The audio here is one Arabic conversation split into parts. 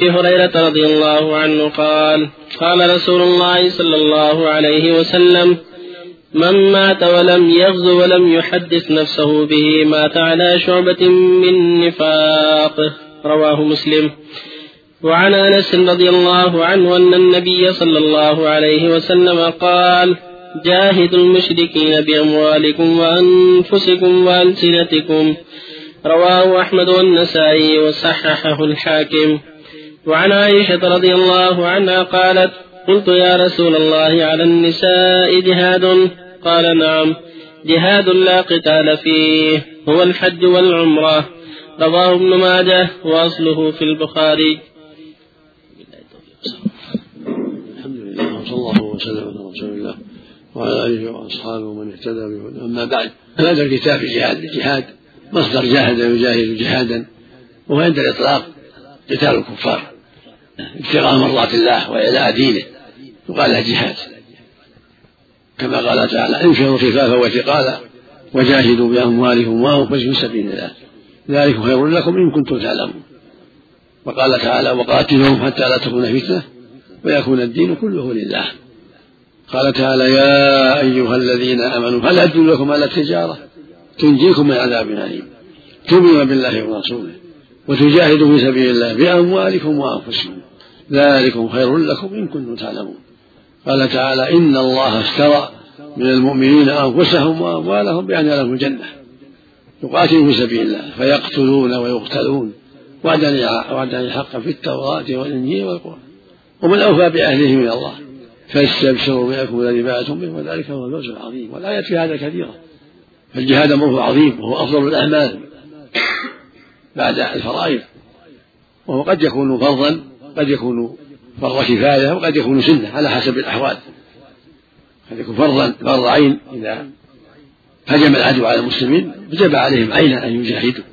أبي هريرة رضي الله عنه قال: قال رسول الله صلى الله عليه وسلم: من مات ولم يغز ولم يحدث نفسه به مات على شعبة من نفاقه. رواه مسلم. وعن أنس رضي الله عنه أن النبي صلى الله عليه وسلم قال: جاهدوا المشركين بأموالكم وأنفسكم وألسنتكم. رواه أحمد والنسائي وصححه الحاكم. وعن عائشة رضي الله عنها قالت: قلت يا رسول الله على النساء جهاد؟ قال: نعم، جهاد لا قتال فيه، هو الحج والعمرة. رواه ابن ماجه وأصله في البخاري. الحمد لله وصلى الله وسلم على رسول الله وعلى آله وأصحابه ومن اهتدى به. أما بعد، هذا الكتاب الجهاد مصدر جاهد يجاهد جهادا، وهو عند الإطلاق قتال الكفار ابتغاء مرضات الله وإعلاء دينه، يقال له جهاد، كما قال تعالى: انفروا خفافا وثقالا وجاهدوا بأموالكم وأنفسكم في سبيل الله ذلك خير لكم إن كنتم تعلمون. وقال تعالى: وقاتلهم حتى لا تكون فتنة ويكون الدين كله لله. قال تعالى: يا أيها الذين آمنوا هل أدلكم على التجارة تنجيكم من عذاب أليم تؤمنون بالله ورسوله وتجاهدوا في سبيل الله بأموالكم وأنفسكم ذلكم خير لكم إن كنتم تعلمون. قال تعالى: إن الله اشترى من المؤمنين أنفسهم وأموالهم بأن لهم الجنة يقاتلوا في سبيل الله فيقتلون ويقتلون وعدا الحق في التوراة والإنجيل والقرآن ومن أوفى بأهله من الله فاستبشروا بأنكم الذي باعتم به وذلك هو الفوز العظيم. والآيات في هذا كثيرة. فالجهاد أمر عظيم وهو أفضل الأعمال بعد الفرائض، وهو قد يكون فرضا قد يكون فرض كفاية وقد يكون سنة على حسب الأحوال. قد يكون فرضا فرض عين إذا هجم العدو على المسلمين وجب عليهم عينا أن يجاهدوا،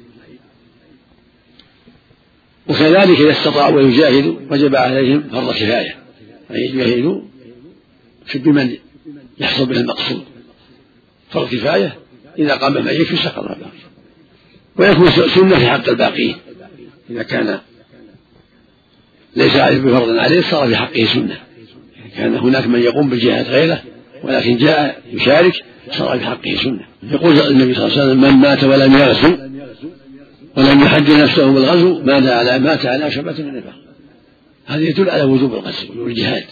وكذلك إذا استطاعوا أن يجاهدوا وجب عليهم فرض كفاية أن يجاهدوا بمن يحصل به المقصود. فرض كفاية إذا قام من يكفي سقط الباقي، ويكون سنة في حق الباقين إذا كان ليس بفرض عليه صار في حقه سنة. كان هناك من يقوم بالجهاد غيره ولكن جاء يشارك صار في حقه سنة. يقول النبي صلى الله عليه وسلم: من مات ولم يغزو ولم يحد نفسه بالغزو مات على شعبة من نفاق. هذا يدل على وجوب الغزو والجهاد،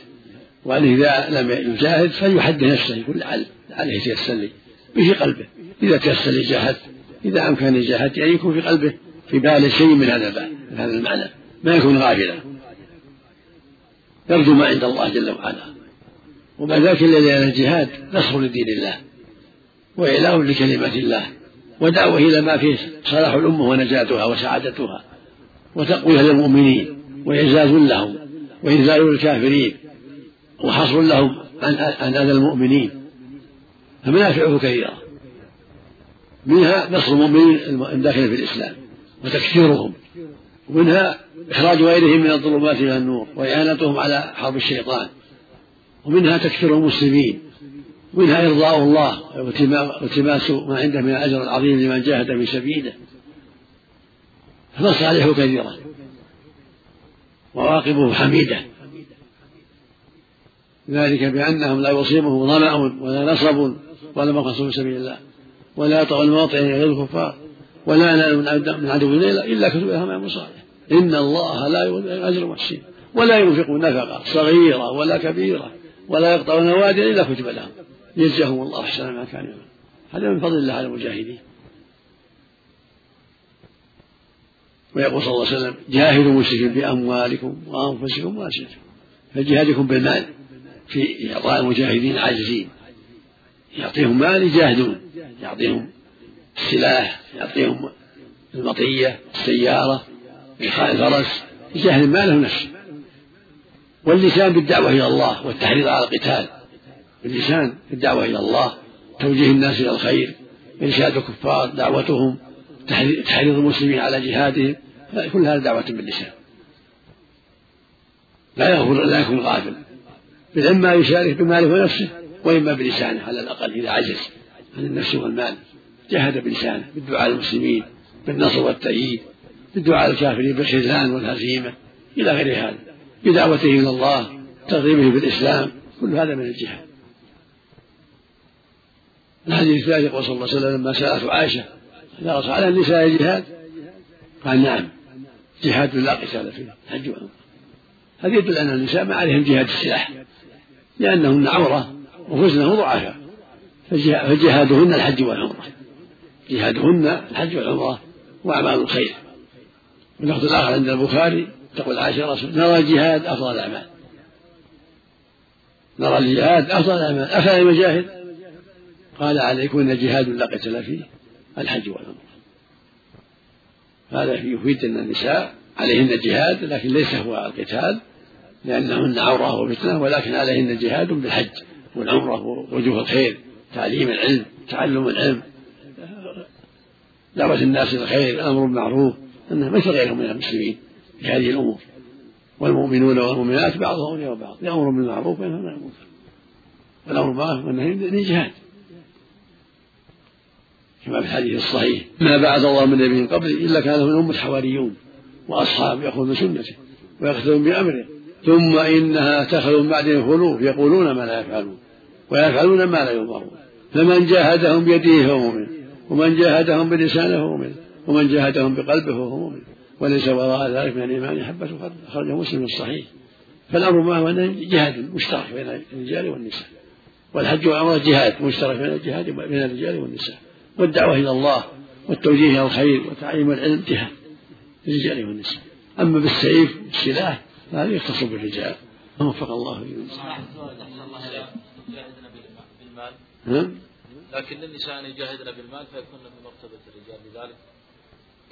وأن إذا لم يجاهد فليحد نفسه، يقول عليه تيسلي به قلبه، إذا تيسلي جاهد، إذا أمكن جاهد يعني يكون في قلبه في باله شيء من هذا المعنى، ما يكون غافلا، يرجو ما عند الله جل وعلا. وما ذاك إلا الجهاد نصر لدين الله وإعلاء لكلمة الله ودعوة إلى ما فيه صلاح الأمة ونجاتها وسعادتها وتقويها للمؤمنين وإعزاز لهم وإنزال للكافرين وحصر لهم عن أذى المؤمنين، فمنافعه كثيرة، منها نصر المؤمنين الداخل في الإسلام وتكثيرهم، ومنها إخراج غيرهم من الظلمات إلى النور وإعانتهم على حرب الشيطان، ومنها تكثير المسلمين، ومنها إرضاء الله والتماس ما عنده من الأجر العظيم لمن جاهد في سبيله. فمصالحه كثيرة وعواقبه حميدة، ذلك بأنهم لا يصيبهم ظمأ ولا نصب ولا مقص في سبيل الله ولا يطأ المواطئ غير الكفار ولا ينال من عدو إلا كتب لها من مصالح. إن الله لا يضيع الأجر المحسن ولا ينفق نفقة صغيرة ولا كبيرة ولا يقطع نوادٍ إلا كتب لهم يجزاهم الله أحسن ما كانوا. هذا من فضل الله على المجاهدين. ويقول صلى الله عليه وسلم: جاهدوا المشركين بأموالكم وأنفسكم وألسنتكم. فجهادكم بالمال في إعطاء المجاهدين العاجزين، يعطيهم مال يجاهدون، يعطيهم السلاح، يعطيهم المطية، السيارة، إخاء الفرس، يجاهد ماله نفسه. واللسان بالدعوة إلى الله والتحريض على القتال، اللسان بالدعوة إلى الله، توجيه الناس إلى الخير، إرشاد الكفار، دعوتهم، تحريض المسلمين على جهادهم، كل هذا دعوة باللسان. لا يكون غافل، بل إما يشارك بماله ونفسه وإما بلسانه على الأقل إذا عجز عن النفس والمال. جاهد بلسانه بالدعاء للمسلمين بالنصر والتأييد، بالدعاء للكافرين بالخذلان والهزيمة، إلى غير هذا، بدعوته إلى الله، ترغيبه بالإسلام، كل هذا من الجهاد. الحديث الثاني يقول صلى الله عليه وسلم لما سألته عائشة على النساء جهاد، قال نعم جهاد لا قتال فيه، حج وعمرة. هذا يدل أن النساء ما عليهم جهاد السلاح، لأنهن عورة وحسنه ضعفاء، فجهادهن الحج والعمرة، جهادهن الحج والعمرة وأعمال الخير. واللفظ الآخر عند البخاري تقول عائشة نرى الجهاد أفضل الأعمال، نرى الجهاد أفضل الأعمال، أفلا المجاهد؟ قال عليكن جهاد لا قتال فيه، الحج والعمرة. هذا يفيد أن النساء عليهن جهاد، لكن ليس هو القتال لأنهن عورة وفتنة، ولكن عليهن جهاد بالحج والعمرة ووجوه الخير، تعليم العلم، تعلم العلم، دعوة الناس للخير، الأمر بالمعروف، أنه مثل غيرهم من المسلمين في هذه الأمور. والمؤمنون والمؤمنات بعضهم يوم بعض، الأمر بالمعروف وينهون عن المنكر، والأمر بالمعروف والنهي عن الجهاد، كما في الحديث الصحيح ما بعث الله من نبي قبل إلا كان من أمة حواريون وأصحاب يأخذون بسنته ويقتدون بأمره، ثم إنها تخلو من بعدهم خلوف يقولون ما لا يفعلون ويفعلون ما لا يضرون، فمن جاهدهم بيده فهو مؤمن، ومن جاهدهم بلسانه فهو مؤمن، ومن جاهدهم بقلبه فهو مؤمن، وليس وراء ذلك من الإيمان حبة، أخرجه مسلم الصحيح. فالأمر معه جهاد مشترك بين الرجال والنساء، والحج والعمرة جهاد مشترك بين الرجال والنساء، والدعوة إلى الله والتوجيه إلى الخير وتعليم العلم جهاد للرجال والنساء. أما بالسيف والسلاح فهذا يختص بالرجال، وفق الله للنساء. لكن النساء يجاهدن بالمال فيكون من مرتبة الرجال لذلك.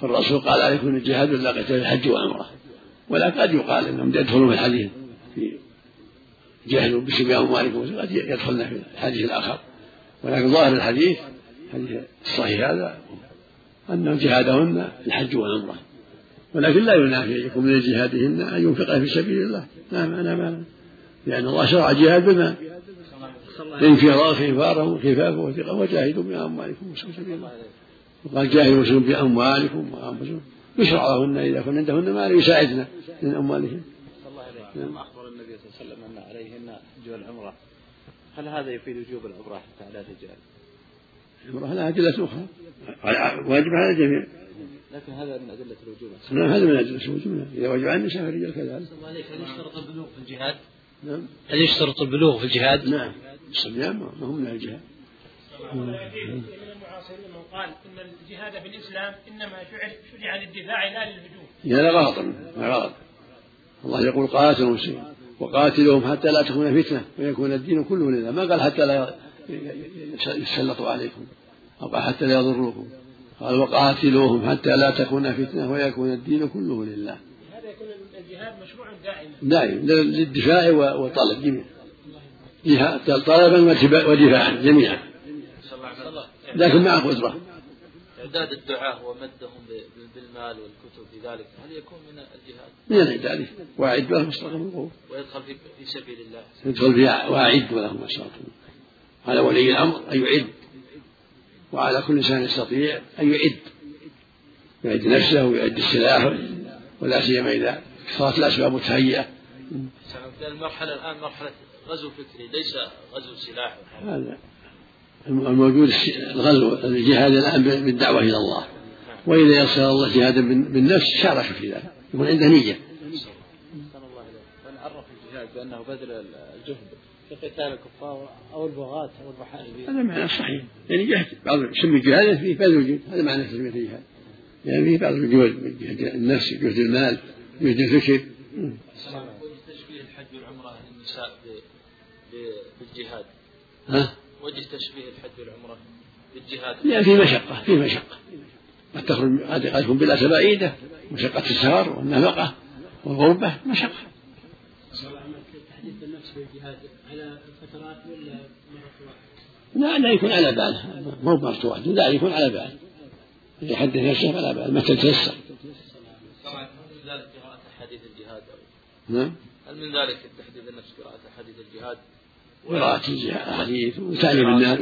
فالرسول قال عليكم الجهاد لا قتال، الحج وعمرة. ولا قد يقال أنهم يدخلون في الحديث في جاهدوا بسبيان أموالكم، قد يدخلنا في الحديث الآخر، ولكن ظاهر الحديث الصحيح هذا أن جهادهن الحج والعمرة، ولكن لا ينافيكم من جهادهن أن ينفقن في سبيل الله، لا، لأن الله شرع جهاد بما انفراغ خفاره وخفافه وثقه، وجاهدوا بأموالكم وسبيل الله، وقال جاهدوا وسلم بأموالكم وأنفسكم، يشرع لهن إذا كن عندهن ما يساعدنا من أموالهن. ما أخبر النبي صلى الله عليه وسلم أن عليهن جو العمرة، هل هذا يفيد وجوب العمرة حتى على الرجال؟ العمرة لها أدلة أخرى واجب على الجميع، لكن هذا من أدلة الوجوب. نعم هذا من أدلة الوجوب، إذا وجب على النساء فالرجال كذلك. هل يشترط البلوغ في الجهاد؟ نعم. هل يشترط البلوغ في الجهاد؟ نعم. الصبيان ما هم من الجهاد. من قال إن الجهاد في الإسلام إنما شرع للدفاع لا للهجوم. هذا غلط. الله يقول قاتلوا المسلمين وقاتلوهم حتى لا تكون فتنة ويكون الدين كله لله، ما قال حتى لا يسلطوا عليكم أو حتى لا يضروكم، قال وقاتلوهم حتى لا تكون فتنة ويكون الدين كله لله. هذا يكون الجهاد مشروع دائما للدفاع وطلب جميع جهاد، طلبا ودفاعا جميعا، لكن مع قدرة. إعداد الدعاة ومدهم بالمال والكتب في ذلك هل يكون من الجهاد؟ من الإعداد، وأعد لهم ما استطعتم من قوة، ويدخل في سبيل الله، يدخل فيها وأعد لهم ما استطعتم، على ولي الأمر أن يعد، وعلى كل إنسان يستطيع أن يعد نفسه ويعد السلاح، ولا سيما إذا صارت الأسباب متهيئة. المرحلة الآن مرحلة غزو فكري ليس غزو سلاح، هذا الموجود الغزو الجهاد الآن بالدعوة إلى الله، وإذا يصل الله جهادا بالنفس شارك في ذلك، يكون عنده نية. فنعرف الجهاد بأنه بذل الجهد في قتال الكفار أو البغاة أو الرحائل، هذا معنى صحيح، يعني جهد بعض سمي جهاد فيه بذل الجهد، هذا معنى تسمية الجهاد، يعني فيه بعض الجهد، جهد النفس، جهد المال، جهد الفكر. تشبيه الحج والعمرة للنساء بالجهاد، ها؟ وجه تشبيه الحج والعمرة بالجهاد، يعني في مشقة قد تخرج، قد تكون بلا سبائدة، مشقة السفر والنفقة والغربة مشقة. التحديث بالنفس في الجهاد على فترات ولا مرة واحدة؟ لا يكون على باله، مو مرة واحدة، لا يكون على باله، يحدث نفسه على باله متى تيسر. من ذلك قراءة حديث الجهاد، نعم هل من ذلك التحديث النفس قراءة حديث الجهاد؟ قراءة الحديث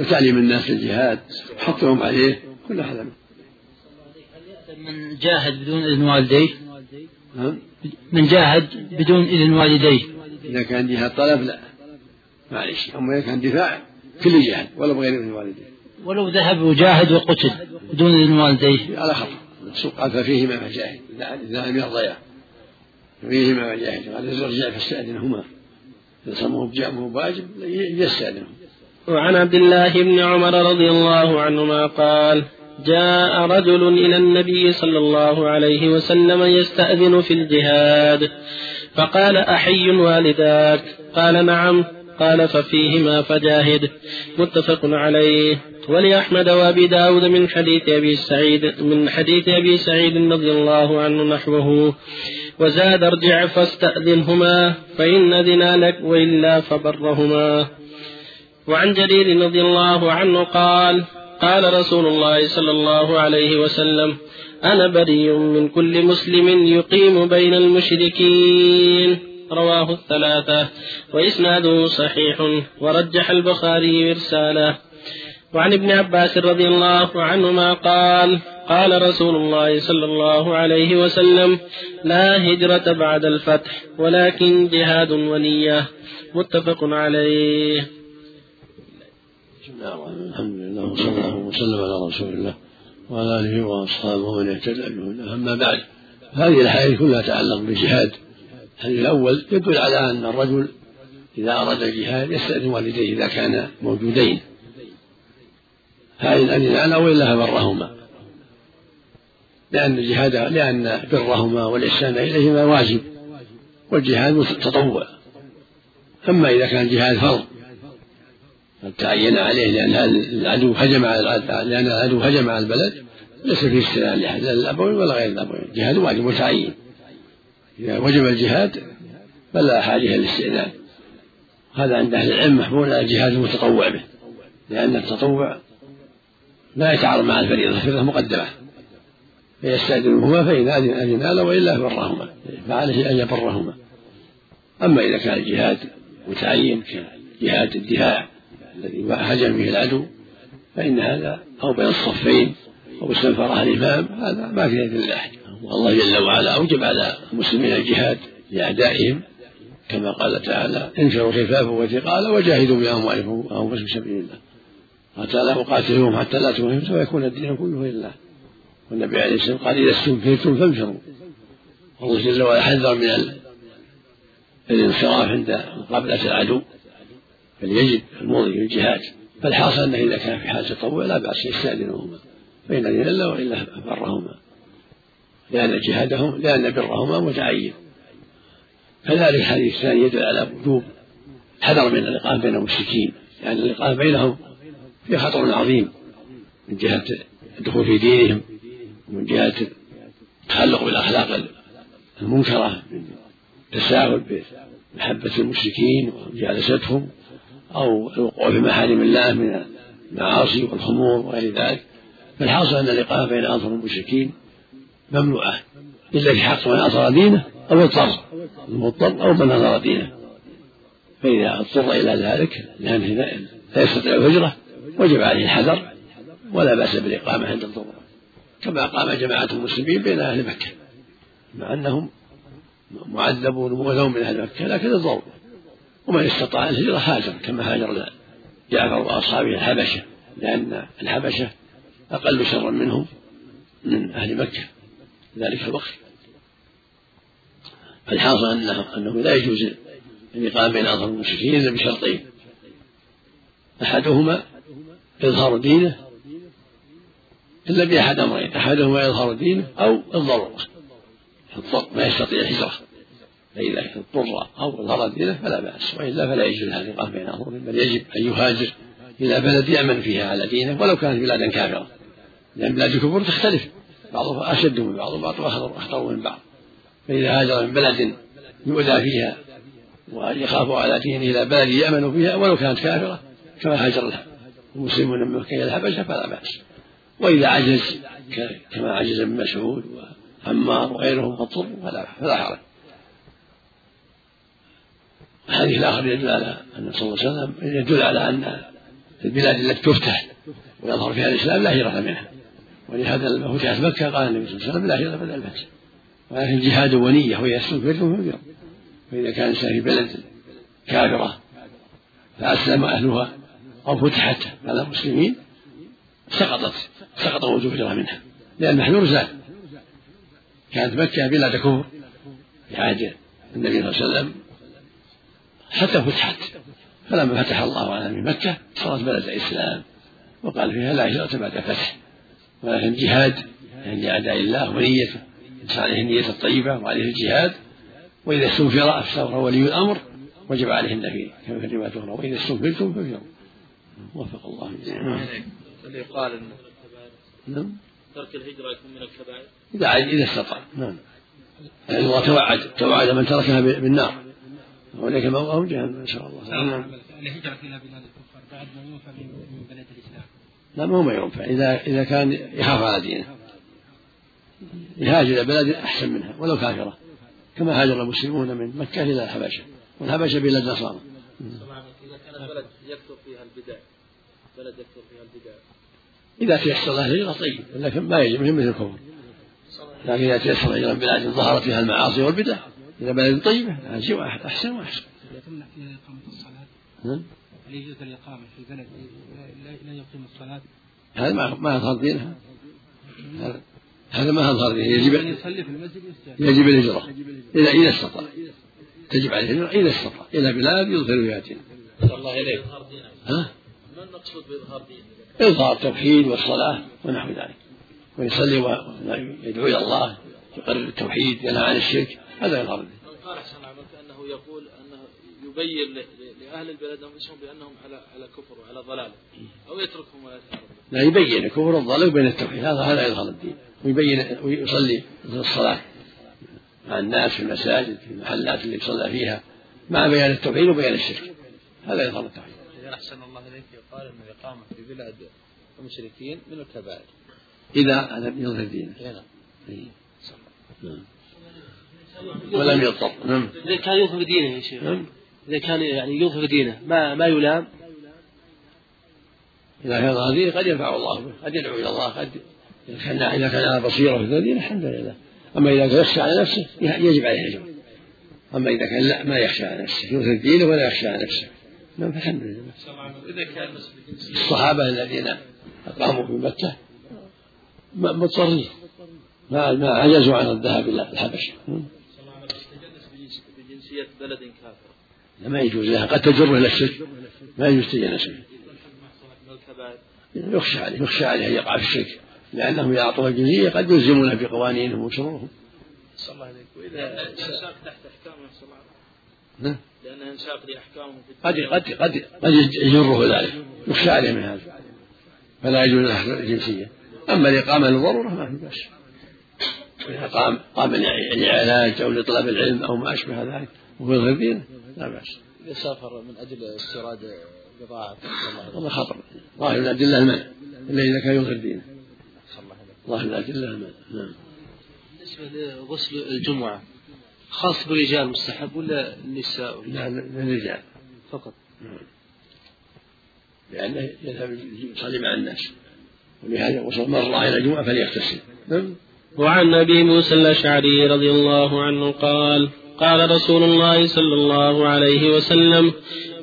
وتعليم الناس الجهاد، حطهم عليه كل هذا. من جاهد بدون إذن والديه من جاهد بدون إذن والديه. إذا كان جهاد طلب لا معلش، أما إذا كان دفاع كل جهاد ولا بغير إذن والديه، ولو ذهب وجاهد وقتل بدون إذن والديه على خطأ سقط فيه ما جاهد، إذا لم يرضيا فيه ما جاهد، قال الرجال فاستأذنهما إذا سموه بجامه باجب يستأذنهم. وعن عبد الله بن عمر رضي الله عنهما قال: جاء رجل إلى النبي صلى الله عليه وسلم يستأذن في الجهاد، فقال: أحي والداك؟ قال: نعم. قال: ففيهما فجاهد. متفق عليه. ولأحمد وأبي داود من حديث أبي سعيد رضي الله عنه نحوه، وزاد: ارجع فاستأذنهما فإن أذنا لك وإلا فبرهما. وعن جرير رضي الله عنه قال: قال رسول الله صلى الله عليه وسلم: أنا بريء من كل مسلم يقيم بين المشركين. رواه الثلاثة وإسناده صحيح، ورجح البخاري إرساله. وعن ابن عباس رضي الله عنهما قال: قال رسول الله صلى الله عليه وسلم: لا هجرة بعد الفتح ولكن جهاد ونية. متفق عليه. الحمد لله وصلى الله وسلم على رسول الله وعلى آله وأصحابه ومن اهتدى بهداه. أما بعد، هذه الحديث كلها تتعلق بالجهاد. الحديث الأول يدل على أن الرجل إذا أراد الجهاد يستأذن والديه إذا كانا موجودين، فإن أذنا وإلا فبرهما، لأن برهما والإحسان إليهما واجب، والجهاد تطوع. أما إذا كان الجهاد فرض تعين عليه لأن العدو هجم على البلد، ليس فيه استئذان لأحد، لا للأبوين ولا غير الأبوين، جهاد واجب وتعين. إذا وجب الجهاد فلا حاجة للاستئذان. هذا عند أهل العلم محمول على الجهاد المتطوع به، لأن التطوع لا يتعارض مع الفريضة، الفريضة مقدمة. فيستأذنهما فإن أذنا له وإلا فبرهما، فعليه أن يبرهما. أما إذا كان الجهاد متعين كجهاد الدفاع الذي هجم به العدو، فإن هذا أو بين الصفين أو استنفرها الإمام، هذا ما في يد الله. والله جل وعلا أوجب على المسلمين الجهاد لأعدائهم، كما قال تعالى: انفروا خفافا وثقالا وجاهدوا بأموالكم وأنفسكم في سبيل الله، حتى لا أقاتلهم حتى لا تفهموا ويكون الدين كله لله. والنبي عليه الصلاة والسلام قال: إذا استنفرتم فانفروا. والله جل وعلا حذر من الانصراف عند مقابلة العدو، بل يجب المضي في الجهاد. فالحاصل أنه إذا كان في حاجة تطوع لا بأس يستأذنهما فإن أذن الله وإلا فبرهما، لأن برهما متعين. كذلك الحديث الثاني يدل على وجوب حذر من اللقاء بين المشركين، لأن اللقاء بينهم فيه خطر عظيم، من جهة الدخول في دينهم، ومن جهة التخلق بالأخلاق المنكرة، من التساهل بمحبة المشركين ومجالستهم، أو الوقوع في محارم الله من المعاصي والخمور وغير ذلك. فالحاصل أن اللقاء بين أنصار المشركين ممنوعة، إلا في حق من أنصر دينه أو المضطر أو من أنصر دينه. فإذا اضطر إلى ذلك لأنه لا يستطيع الهجرة وجب عليه الحذر، ولا بأس بالإقامة عند الضرورة، كما قام جماعة المسلمين بين أهل مكة، مع أنهم معذبون ومؤذون من أهل مكة، لكن الضرورة. ومن استطاع الهجرة هاجر، كما هاجر جعفر وأصحابه الحبشة، لأن الحبشة أقل شرا منهم من أهل مكة ذلك الوقت. فالحاصل أنه لا يجوز اللقاء بين أنصار المشركين إلا بشرطين: أحدهما إظهار دينه، إلا بأحد أمرين: أحدهما إظهار دينه أو الضرورة، ما يستطيع الهجرة. فإذا اضطر أو ظهر دينه فلا بأس، وإلا فلا يجوز اللقاء بينهم، بل يجب أن يهاجر إلى بلد يأمن فيها على دينه، ولو كانت بلادا كافرة، لأن بلاد الكفر تختلف، بعضها أشد من بعض وأخطر من بعض. فإذا هاجر من بلد يؤذى فيها ويخاف على دينه إلى بلد يأمن فيها ولو كانت كافرة، كما هاجر لها المسلمون من مكة إلى الحبشة، فلا بأس. وإذا عجز كما عجز ابن مسعود وعمار وغيرهم فاضطر، فلا حرج. الحديث الآخر يدل على أن صلى الله عليه وسلم يدل على أن البلاد التي تفتح ويظهر فيها الإسلام لا هجرة منها، ولهذا لما فتحت مكة قال النبي صلى الله عليه وسلم: لا هجرة بعد الفتح. الجهاد ونية، وإذا استكبرتم فبرا، فإذا كان الإنسان في بلد كافرة فأسلم أهلها أو فتحت على المسلمين سقط وجوب الهجرة منها، لأن المحذور زال. كانت مكة بلاد كفر في عهد النبي صلى الله عليه وسلم حتى فتحت، فلما فتح الله على مكة صارت بلد الإسلام، وقال فيها لا هجرة بعد الفتح، ولكن جهاد عند أعداء الله ونيته، عليه النية الطيبة وعليه الجهاد. وإذا استنفر أفسر ولي الأمر وجب عليه النفي كما في الروايات الأخرى، وإذا استنفرتم فانفروا. وفق الله جميعا. اللي قال إن ترك الهجرة يكون من الكبائر إذا استطاع. نعم، الله توعد من تركها بالنار ولكن ما أوجهنا إن شاء الله. نعم، الهجرة إلى بلاد الكفار بعد ما ينفى من بلاد الإسلام. لا، ما هو ما ينفع إذا كان يخاف على دينه، يهاجر إلى بلاد أحسن منها ولو كافرة، كما هاجر المسلمون من مكة إلى الحبشة، والحبشة بلاد نصارى. إذا كان بلد يكثر فيها البدع، إذا تيسر لها الهجرة طيب، لكن ما يجب مثل الكفر. لكن إذا تيسر الهجرة بلاد ظهرت فيها المعاصي والبدع إلى بلد طيبة أحسن وأحسن. إذا تمنع فيها إقامة الصلاة، لا يجوز الإقامة في بلد لا يقيم الصلاة، هذا ما يظهر دينها، هذا ما يظهر دينها. يجب الهجرة إذا استطاع، تجب عليه الهجرة إذا استطاع إلى بلاد يظهر فيها دينه. الله إليك، ما المقصود بإظهار دينه؟ إظهار التوحيد والصلاة ونحو ذلك، ويصلي ويدعو إلى الله، يقرر التوحيد، ينهى عن الشرك، هذا إظهار الدين. قال أحسن عملك أنه يقول أنه يبين لأهل البلد أنفسهم بأنهم على كفر وعلى ضلال، أو يتركهم ولا يتعرض. لا، يبين كفر الضلال وبين التوحيد، هذا إظهار الدين. ويبين ويصلي الصلاة مع الناس في المساجد في المحلات اللي يصلى فيها مع بيان التوحيد وبيان الشرك، هذا إظهار التوحيد. إذا أحسن الله إليك، يقال أن الإقامة في بلاد المشركين من الكبائر إذا لم يظهر دينه. نعم، ولم يضطر. نعم، إذا كان يظهر دينه يا شيخ، إذا كان يعني يظهر دينه ما يلام. إذا كان هذه قد ينفع الله به، قد يدعو إلى الله، قد إذا كان على بصيرة في الدين الحمد لله. أما إذا يخشى على نفسه يجب عليه الهجرة. أما إذا كان لا، ما يخشى على نفسه، يظهر دينه ولا يخشى على نفسه، نعم، فالحمد لله. إذا كان الصحابة الذين أقاموا في مكة مضطرين، ما عجزوا عن الذهاب إلى الحبشة، تجنس بجنسية بلد كافر ما يجوز لها، قد تجره إلى الشرك، ما يجوز تجنسه، يخشى عليه أن يقع في الشرك، لأنهم يعطوها الجنسية قد يلزمونها بقوانينهم وشروعهم. وإذا انساق تحت أحكامهم صلى، لأنها انساق لأحكامهم قد يجره ذلك، يخشى عليه من هذا، فلا يجوز له الجنسية. أما الإقامة للضرورة ما في بأس، قام لعلاج أو لطلب العلم أو ما أشبه ذلك وهو غير لا بأس. إذا سافر من أجل استيراد بضاعة والله خطر، الله لا أدل له المال إلا إذا كان يظهر دينه، الله لا أدل له المال. نعم، بالنسبة لغسل الجمعة خاص بالرجال مستحب ولا النساء؟ لا، للرجال فقط، لأنه يذهب يصلي مع الناس، ولهذا وصل مرة إلى الجمعة فليغتسل. نعم. وعن أبي موسى الأشعري رضي الله عنه قال: قال رسول الله صلى الله عليه وسلم: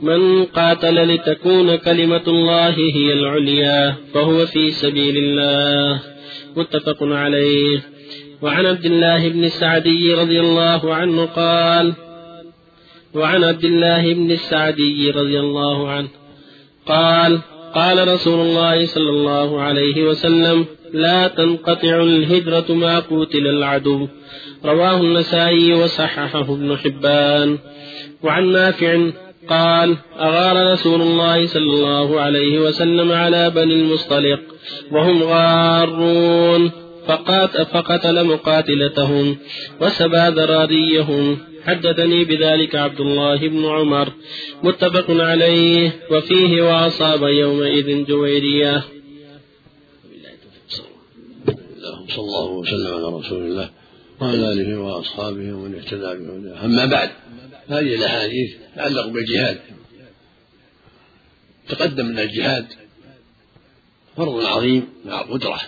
من قاتل لتكون كلمة الله هي العليا فهو في سبيل الله. متفق عليه. وعن عبد الله بن السعدي رضي الله عنه قال: قال رسول الله صلى الله عليه وسلم: لا تنقطع الهجرة ما قتل العدو. رواه النسائي وصححه ابن حبان. وعن نافع قال: أغار رسول الله صلى الله عليه وسلم على بني المصطلق وهم غارون، فقتل مقاتلتهم وسبى ذراريهم. حدثني بذلك عبد الله بن عمر. متفق عليه. وفيه: وأصاب يومئذ جويرية. صلى الله وسلم على رسول الله وعلى آله وأصحابه ومن اهتدى بهداه. أما بعد، هذه الأحاديث تتعلق بالجهاد. تقدم أن الجهاد فرض عظيم مع قدرة،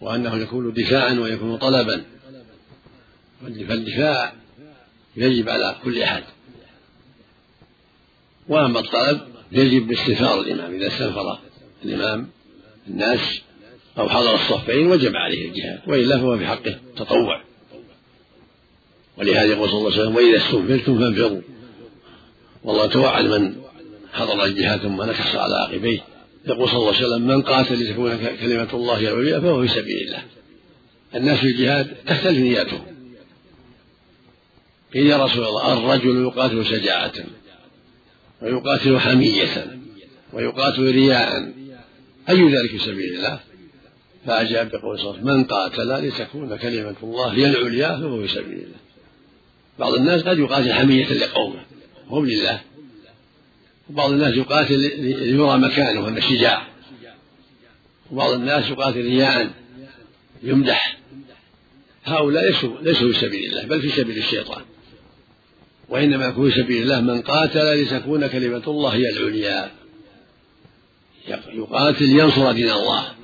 وأنه يكون دفاعا ويكون طلبا، فالدفاع يجب على كل أحد. وأما الطلب يجب باستفار الإمام، إذا استنفر الإمام الناس أو حضر الصفين وجب عليه الجهاد، وإلا فهو في حقه تطوع. ولهذا يقول صلى الله عليه وسلم: وإذا استنفرتم فانفروا. والله توعد من حضر الجهاد ثم نكص على عقبيه. يقول صلى الله عليه وسلم: من قاتل لتكون كلمة الله العليا فهو في سبيل الله. الناس في الجهاد تختلف نياتهم. قيل: يا رسول الله، الرجل يقاتل شجاعة، ويقاتل حمية، ويقاتل رياء، أي ذلك في سبيل الله؟ فأجاب بقول صلى الله عليه وسلم: من قاتل لتكون كلمة الله هي العليا فهو في سبيل الله. بعض الناس قد يقاتل حمية لقومه هم لله، وبعض الناس يقاتل ليرى مكانه أنه شجاع، وبعض الناس يقاتل رياء يمدح. هؤلاء ليسوا في سبيل الله، بل في سبيل الشيطان. وإنما يكون في سبيل الله من قاتل لتكون كلمة الله هي العليا، يقاتل ينصر دين الله،